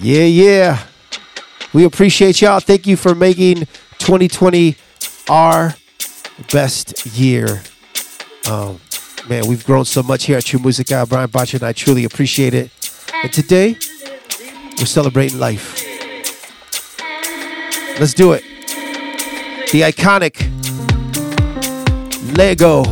Yeah, yeah. We appreciate y'all. Thank you for making 2020 our best year. Man, we've grown so much here at True Music Guy. Brian Bacher and I truly appreciate it. And today, we're celebrating life. Let's do it. The iconic Lego.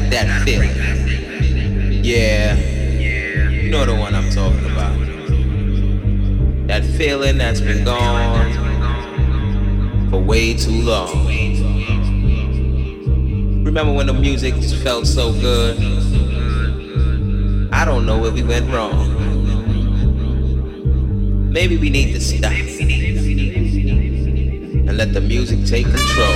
back that feeling. Yeah, you know the one I'm talking about. That feeling that's been gone for way too long. Remember when the music just felt so good? I don't know where we went wrong. Maybe we need to stop and let the music take control.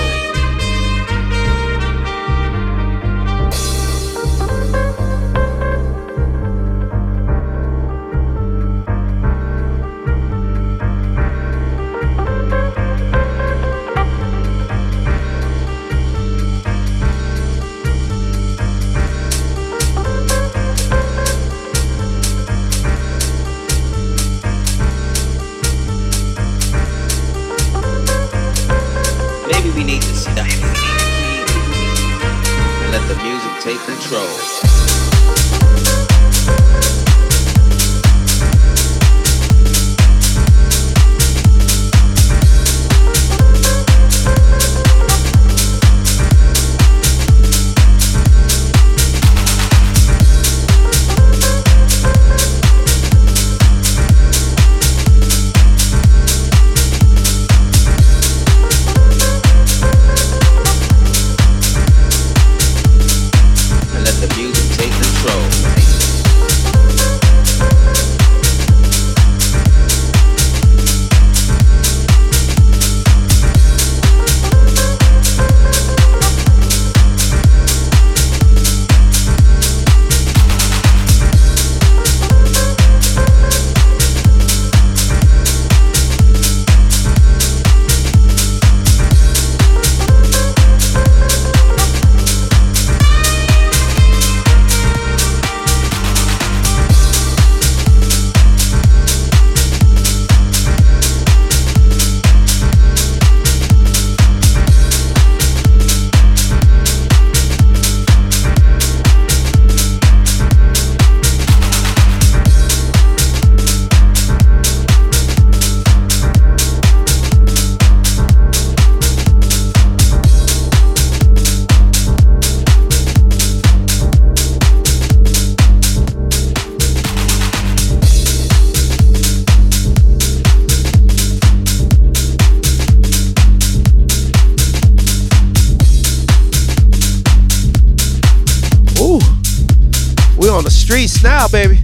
Now, baby.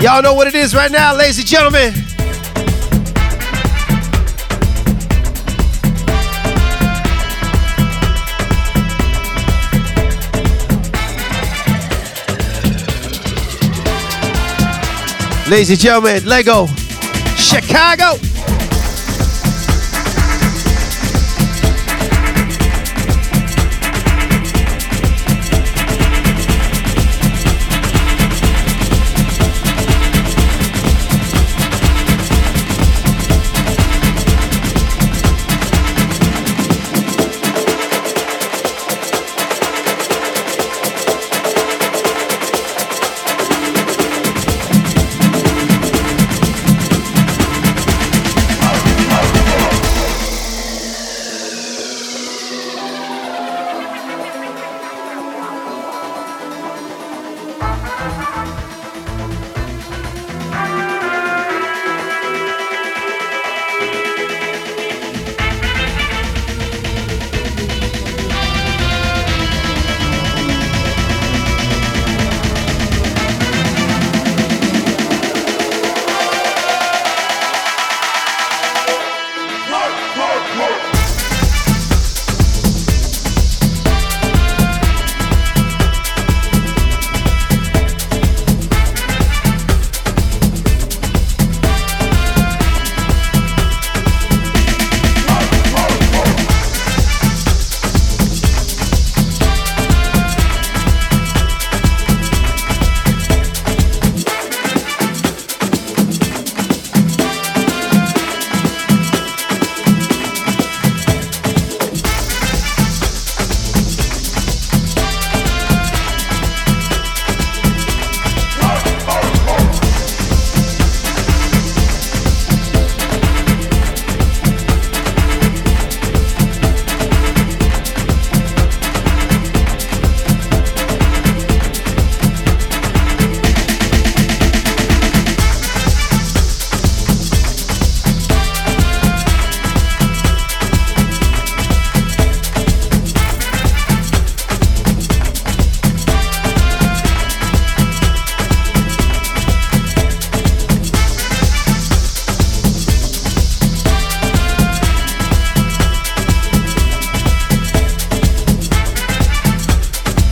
Y'all know what it is right now, ladies and gentlemen. Ladies and gentlemen, Lego, Chicago.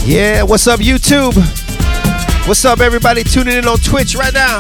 Yeah, what's up YouTube? What's up everybody tuning in on Twitch right now?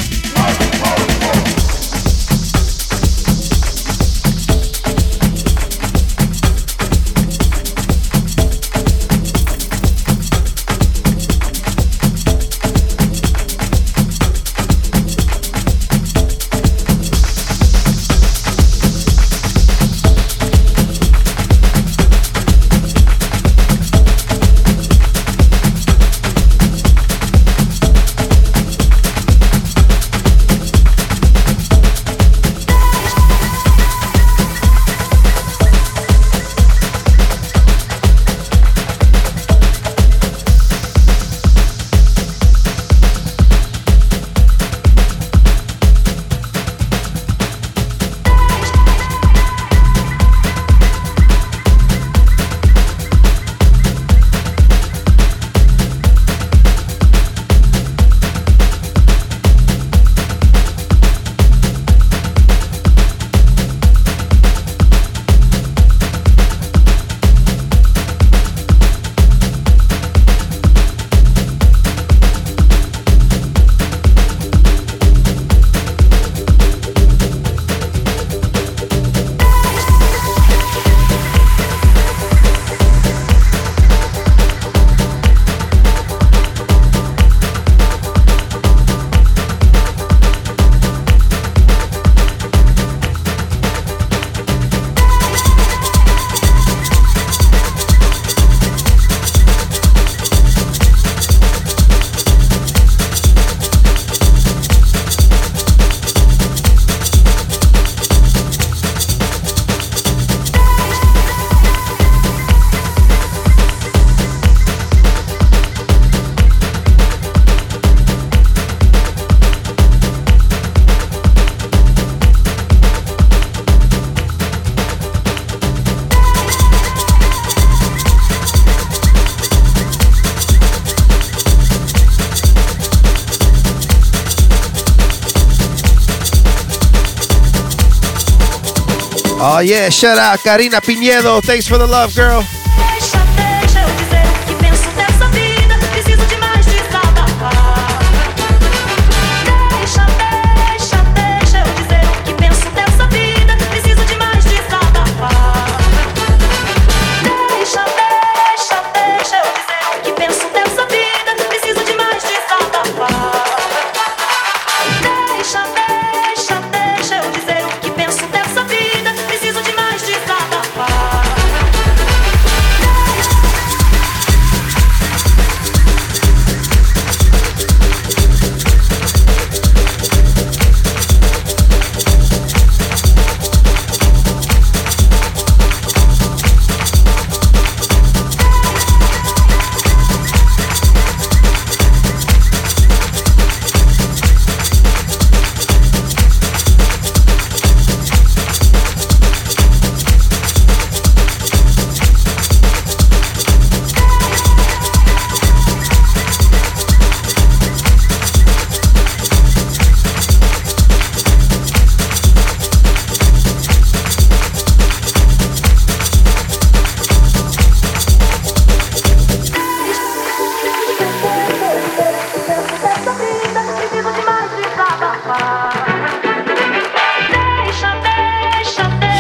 Oh yeah, shout out Karina Pinedo. Thanks for the love, girl.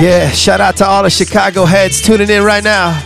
Yeah, shout out to all the Chicago heads tuning in right now.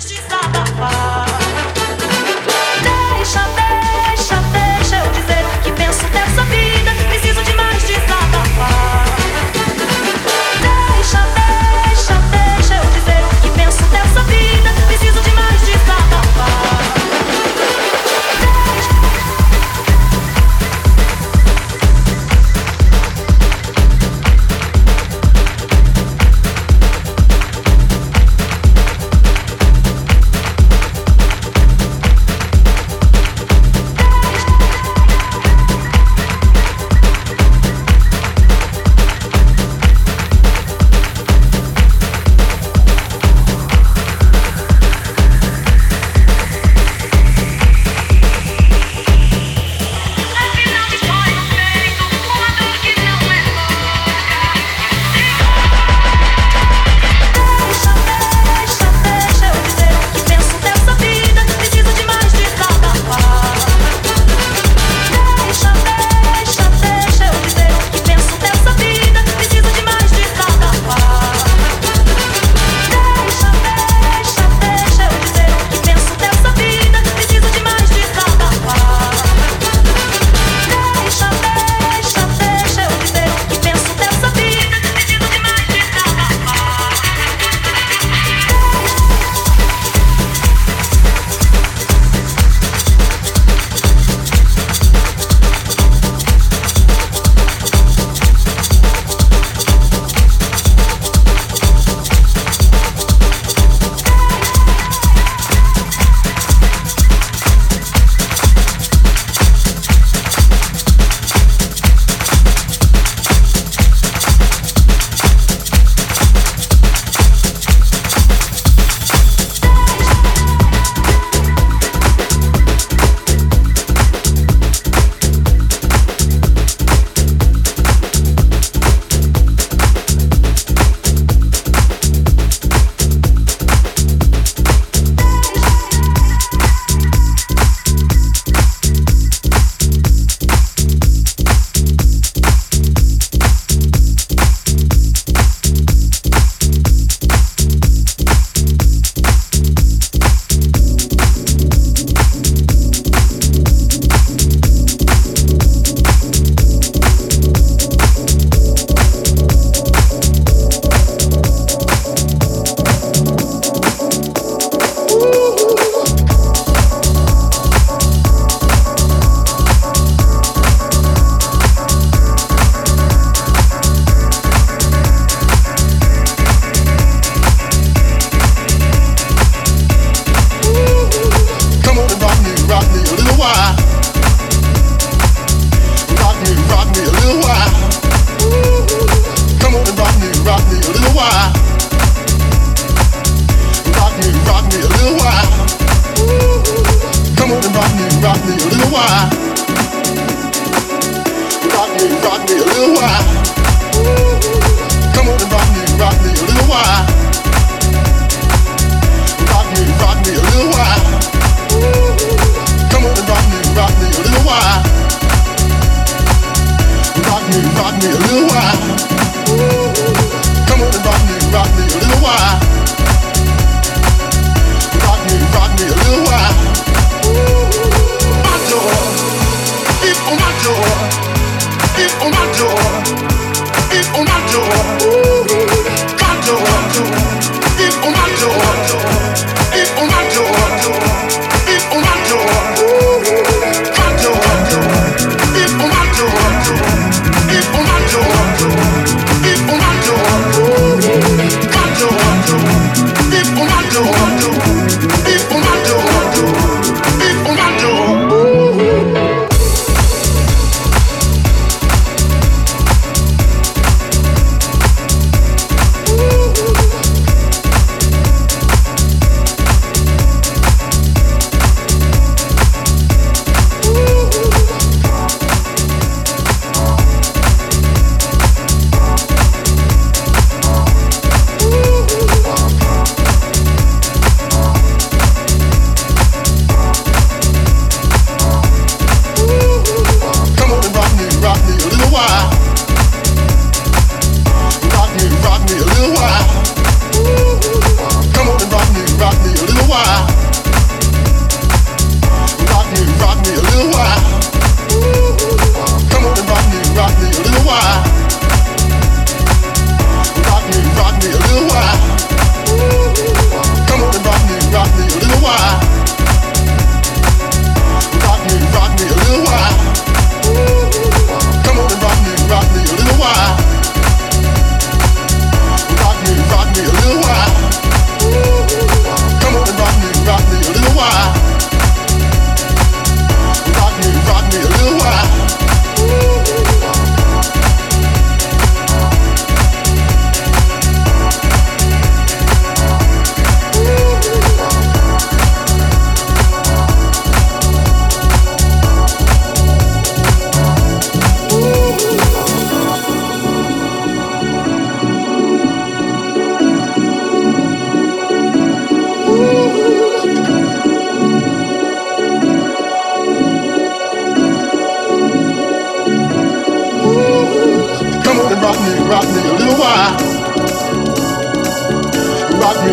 rock me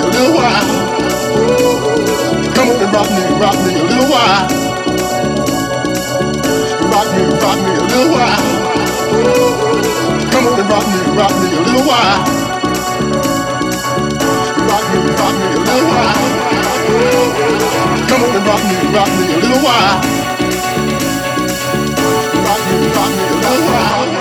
a little while. Come up and rock me a little while. Rock me a little while. Come up and rock me a little while. Rock me a little while. Come up and rock me a little while. Rock me a little while.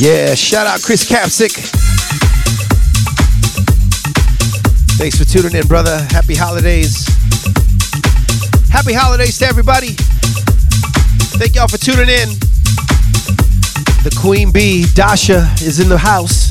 Yeah, shout out Chris Kapsick. Thanks for tuning in, brother. Happy holidays. Happy holidays to everybody. Thank y'all for tuning in. The Queen Bee, Dasha, is in the house.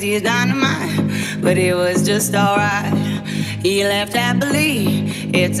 He's dynamite, but it was just alright. He left happily, it's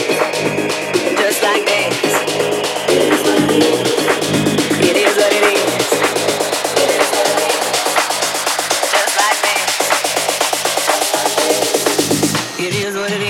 Just like this. It is what it is. It is what it is. It is what it is. Just like this. It is what it is.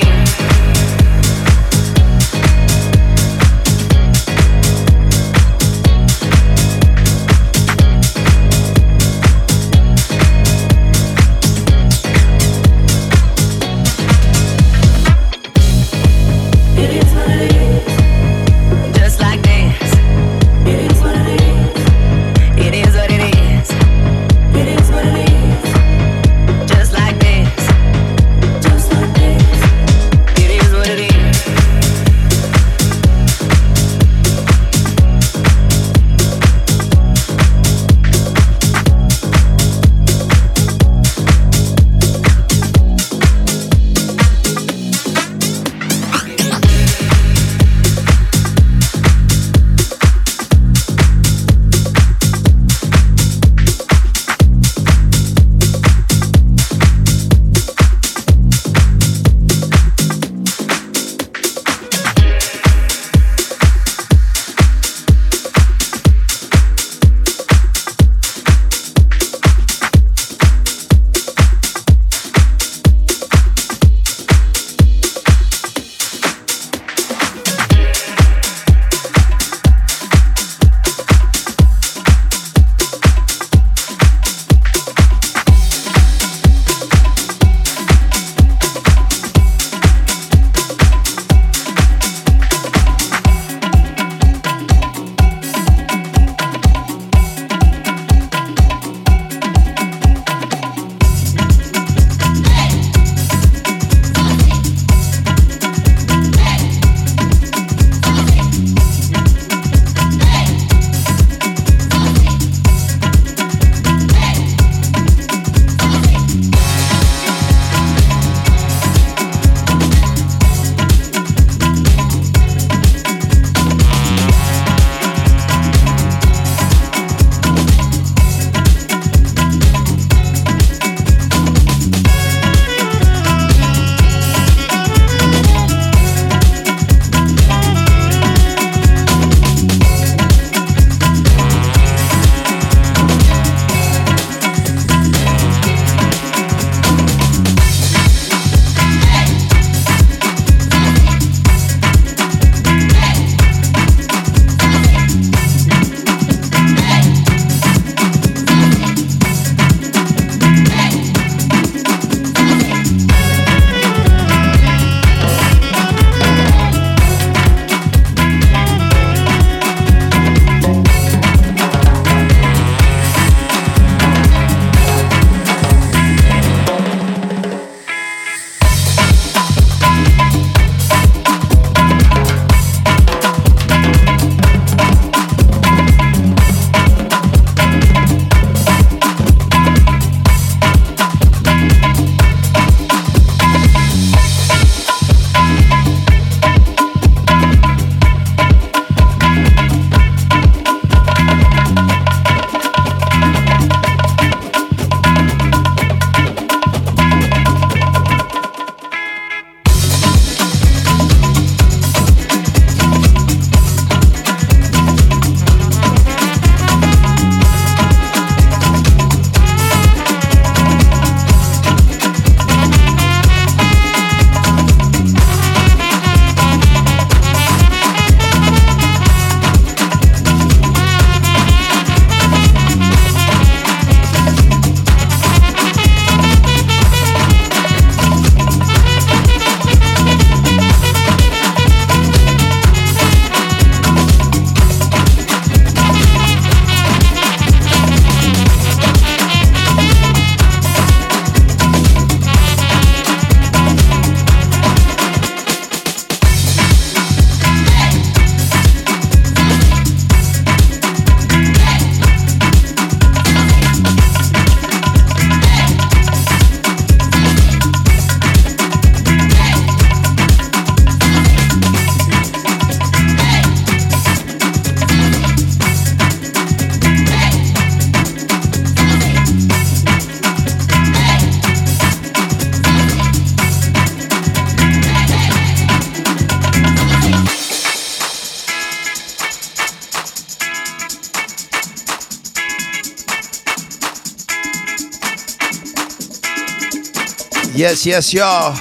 Yes, yes, y'all.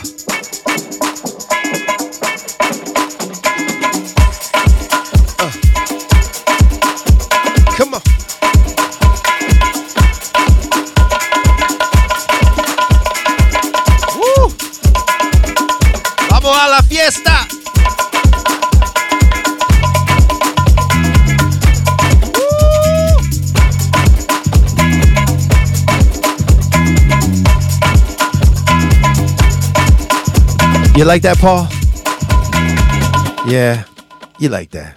Come on. Woo. Vamos a la fiesta. You like that, Paul? Yeah, you like that.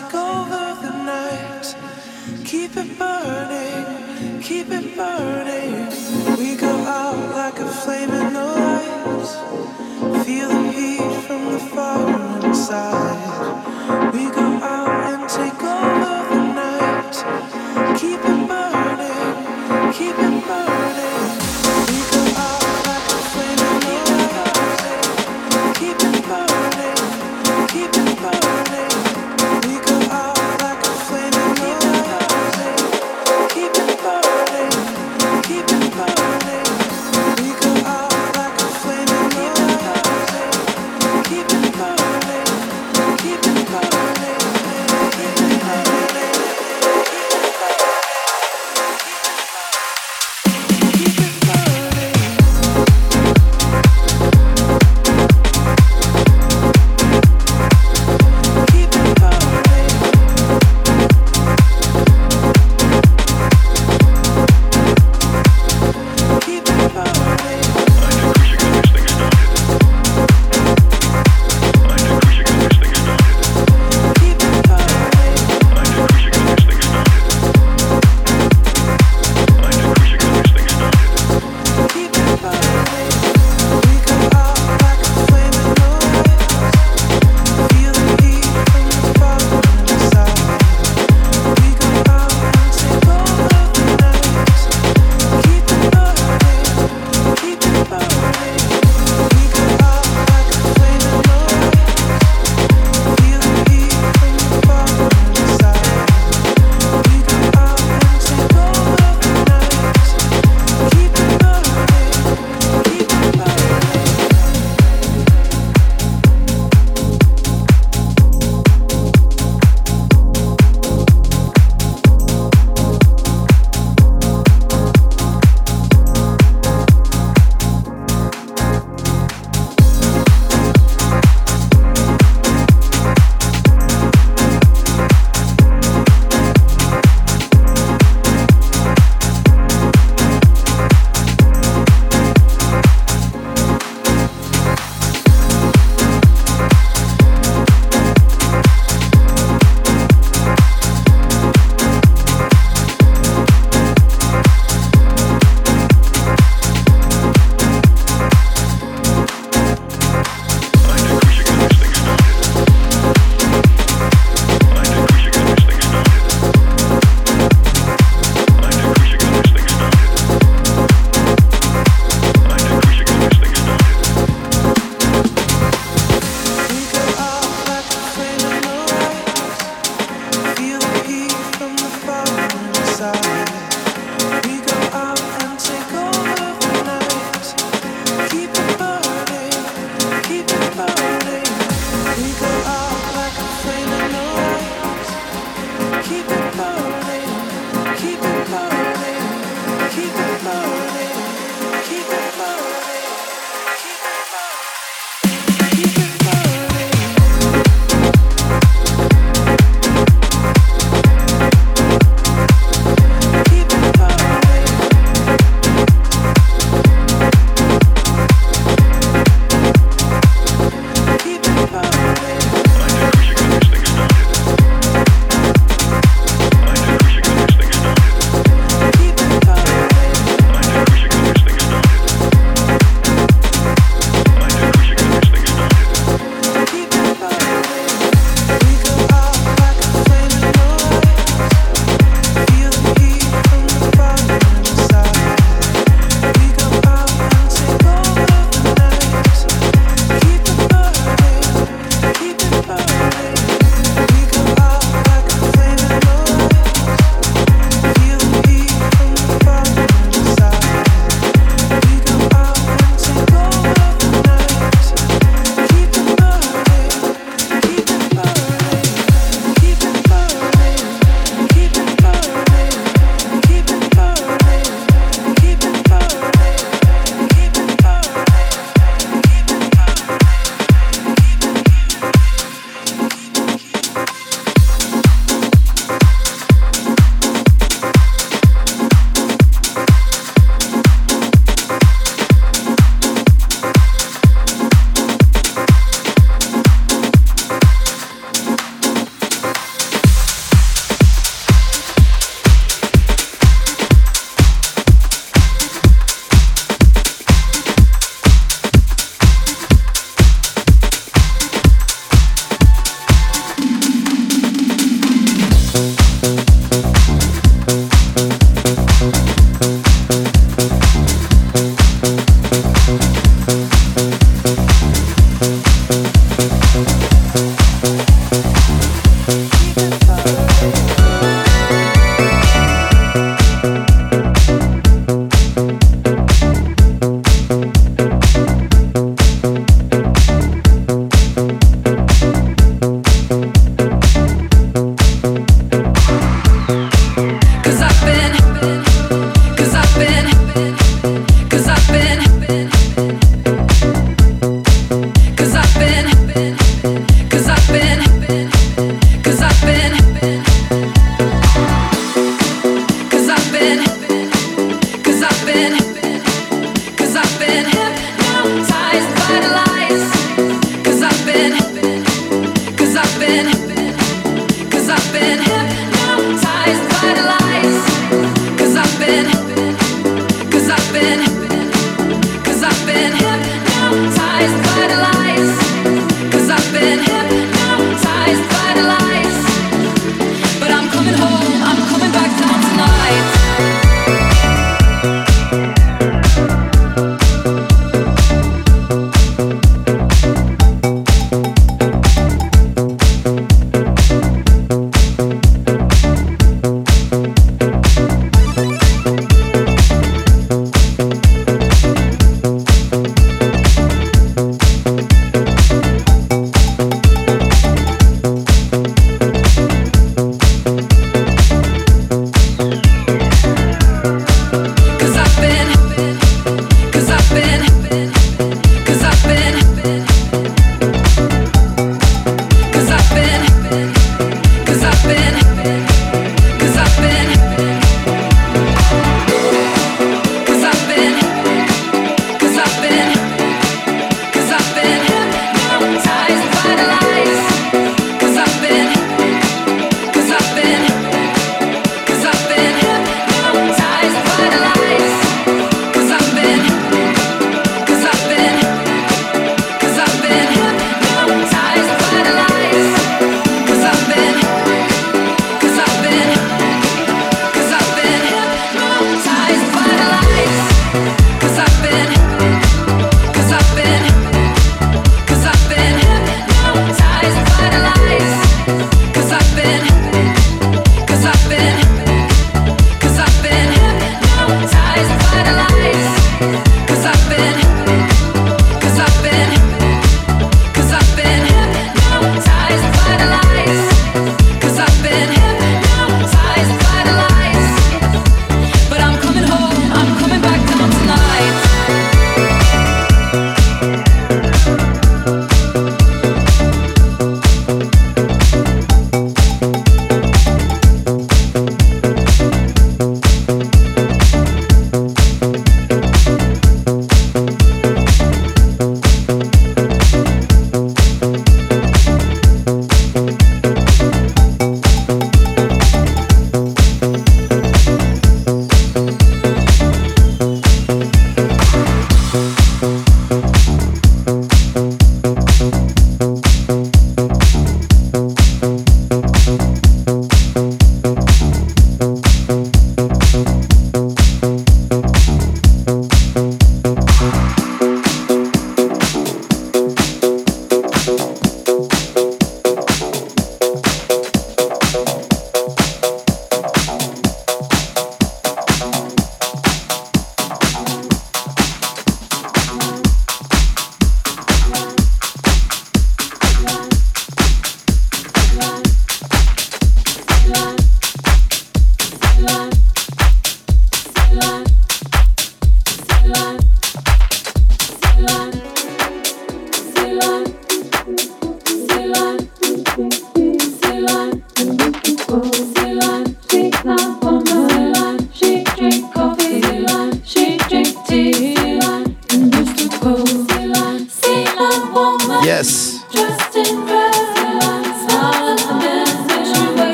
take over the night. Keep it burning, keep it burning. We go out like a flame in the light. Feel the heat from the fire inside. We go out and take over the night. Keep it burning, keep it burning. Keep it burning.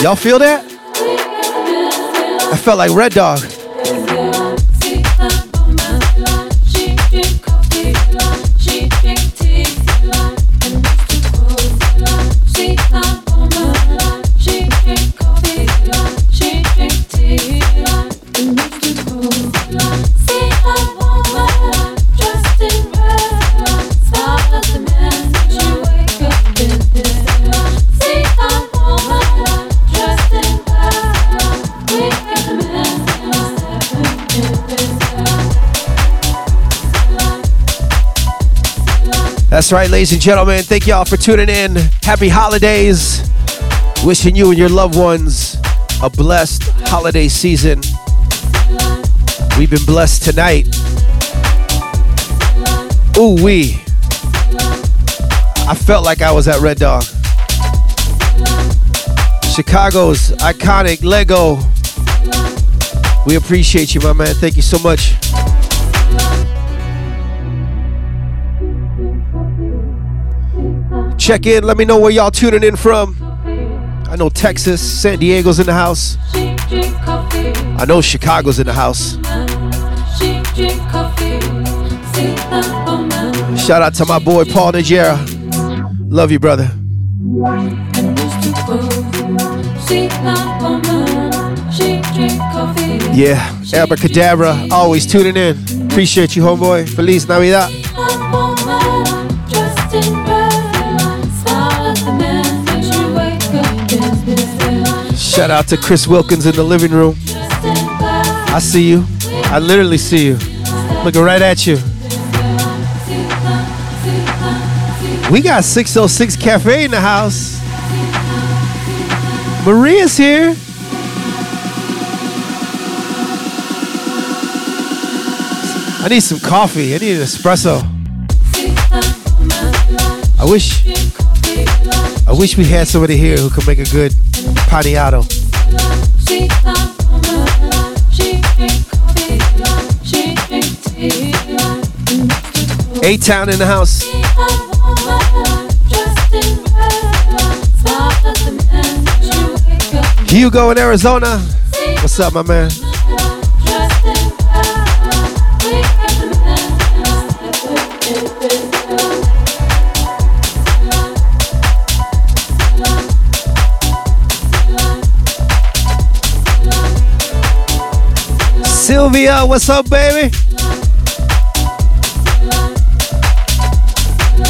Y'all feel that? I felt like Red Dog. That's right, ladies and gentlemen. Thank y'all for tuning in. Happy holidays. Wishing you and your loved ones a blessed holiday season. We've been blessed tonight. Ooh-wee. I felt like I was at Red Dog. Chicago's iconic Lego. We appreciate you, my man. Thank you so much. Check in, let me know where y'all tuning in from. I know Texas, San Diego's in the house. I know Chicago's in the house. Shout out to my boy Paul Najera. Love you, brother. Yeah, Abracadabra, always tuning in. Appreciate you, homeboy. Feliz Navidad. Shout out to Chris Wilkins in the living room. I see you. I literally see you. Looking right at you. We got 606 Cafe in the house. Maria's here. I need some coffee. I need an espresso. I wish we had somebody here who could make a good paniado. A-Town in the house. Hugo in Arizona. What's up, my man? Sylvia, what's up, baby?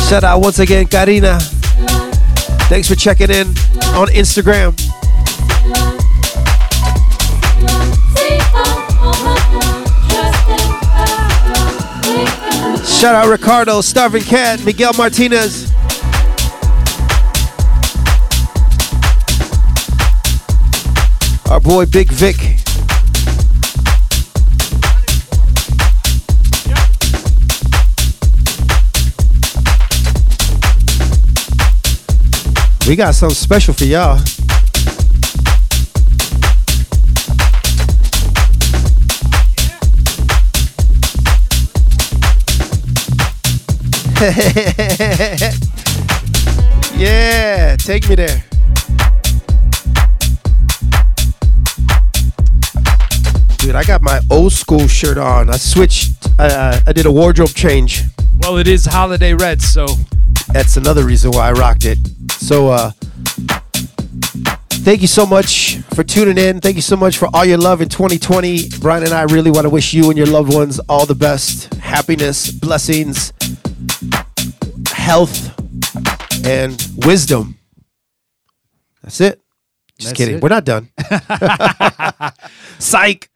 Shout out once again, Karina. Thanks for checking in on Instagram. Shout out Ricardo, Starving Cat, Miguel Martinez. Our boy Big Vic. We got something special for y'all. Yeah, yeah, take me there. Dude, I got my old school shirt on. I switched, I did a wardrobe change. Well, it is holiday red, so. That's another reason why I rocked it. So, thank you so much for tuning in. Thank you so much for all your love in 2020. Brian and I really want to wish you and your loved ones all the best. Happiness, blessings, health, and wisdom. That's it. Just kidding. We're not done. Psych.